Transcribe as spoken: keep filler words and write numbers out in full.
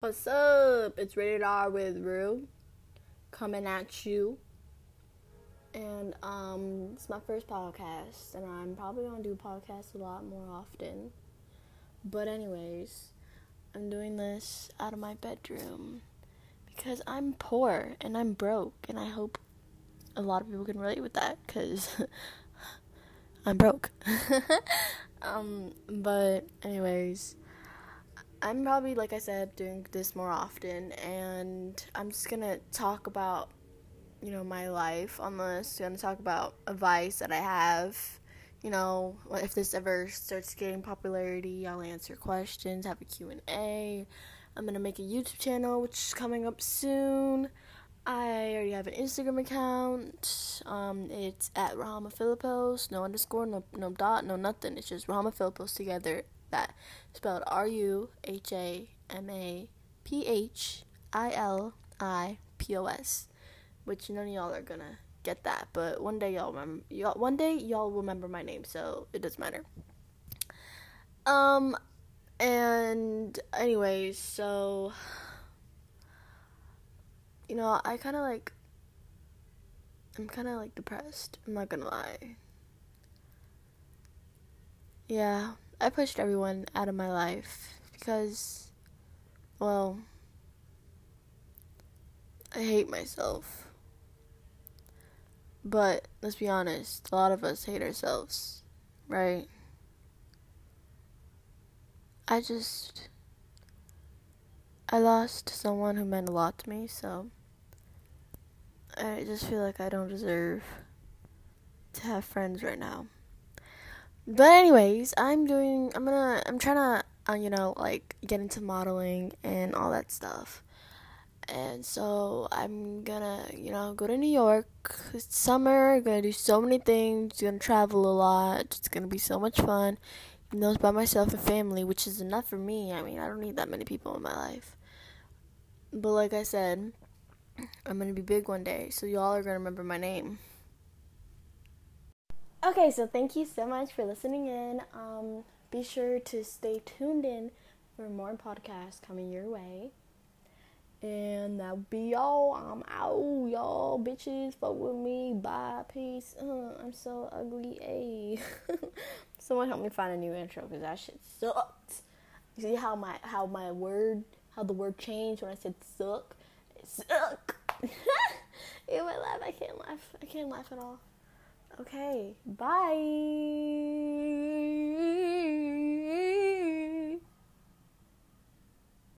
What's up? It's Rated R with Rue, coming at you, and um, it's my first podcast, and I'm probably gonna do podcasts a lot more often, but anyways, I'm doing this out of my bedroom, because I'm poor, and I'm broke, and I hope a lot of people can relate with that, because I'm broke, um, but anyways, I'm probably, like I said, doing this more often, and I'm just gonna talk about, you know, my life on this. I'm gonna talk about advice that I have, you know, if this ever starts getting popularity, I'll answer questions, have a Q and A, I'm gonna make a YouTube channel, which is coming up soon. I already have an Instagram account, um, it's at Rahma Philippos, no underscore, no, no dot, no nothing, it's just Rahma Philippos together. That spelled R U H A M A P H I L I P O S, which none of y'all are gonna get that, but one day y'all remember. Y'all one day y'all remember my name, so it doesn't matter. Um, and anyways, so you know, I kind of like. I'm kind of like depressed. I'm not gonna lie. Yeah. I pushed everyone out of my life because, well, I hate myself. But let's be honest, a lot of us hate ourselves, right? I just, I lost someone who meant a lot to me, so I just feel like I don't deserve to have friends right now. But anyways, I'm doing, I'm gonna, I'm trying to, uh, you know, like, get into modeling and all that stuff. And so, I'm gonna, you know, go to New York. It's summer, gonna do so many things, gonna travel a lot, it's gonna be so much fun. You know, it's by myself and family, which is enough for me. I mean, I don't need that many people in my life. But like I said, I'm gonna be big one day, so y'all are gonna remember my name. Okay, so thank you so much for listening in. Um, be sure to stay tuned in for more podcasts coming your way. And that'll be all. I'm out, y'all. Bitches, fuck with me. Bye. Peace. Uh, I'm so ugly. Ayy. Someone help me find a new intro because that shit sucked. You see how my, how my word, how the word changed when I said suck? It suck. Ew, I laugh. I can't laugh. I can't laugh at all. Okay, bye.